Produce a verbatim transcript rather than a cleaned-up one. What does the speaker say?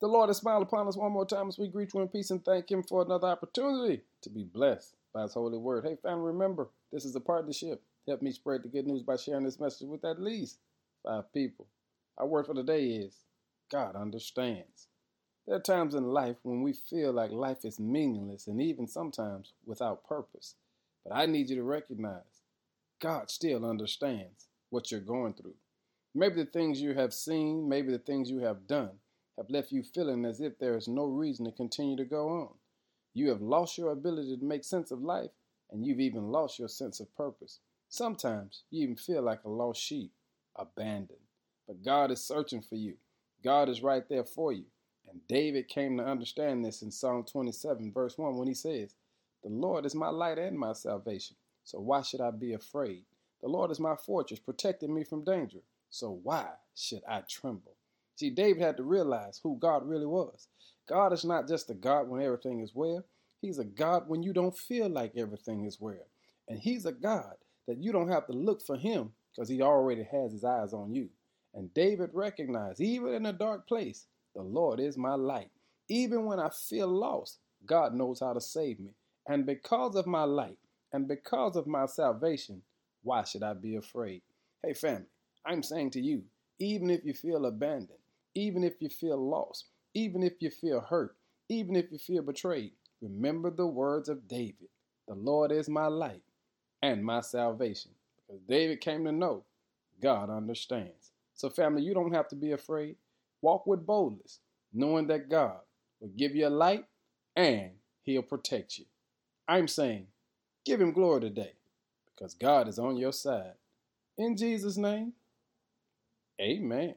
The Lord has smiled upon us one more time as we greet you in peace and thank him for another opportunity to be blessed by his holy word. Hey, family, remember, this is a partnership. Help me spread the good news by sharing this message with at least five people. Our word for today is God understands. There are times in life when we feel like life is meaningless and even sometimes without purpose. But I need you to recognize God still understands what you're going through. Maybe the things you have seen, maybe the things you have done have left you feeling as if there is no reason to continue to go on. You have lost your ability to make sense of life, and you've even lost your sense of purpose. Sometimes you even feel like a lost sheep, abandoned. But God is searching for you. God is right there for you. And David came to understand this in Psalm twenty-seven, verse one, when he says, "The Lord is my light and my salvation, so why should I be afraid? The Lord is my fortress, protecting me from danger, so why should I tremble?" See, David had to realize who God really was. God is not just a God when everything is well. He's a God when you don't feel like everything is well. And he's a God that you don't have to look for him because he already has his eyes on you. And David recognized, even in a dark place, the Lord is my light. Even when I feel lost, God knows how to save me. And because of my light and because of my salvation, why should I be afraid? Hey, family, I'm saying to you, even if you feel abandoned, even if you feel lost, even if you feel hurt, even if you feel betrayed, remember the words of David. The Lord is my light and my salvation. Because David came to know God understands. So, family, you don't have to be afraid. Walk with boldness, knowing that God will give you a light and he'll protect you. I'm saying, give him glory today because God is on your side. In Jesus' name, amen.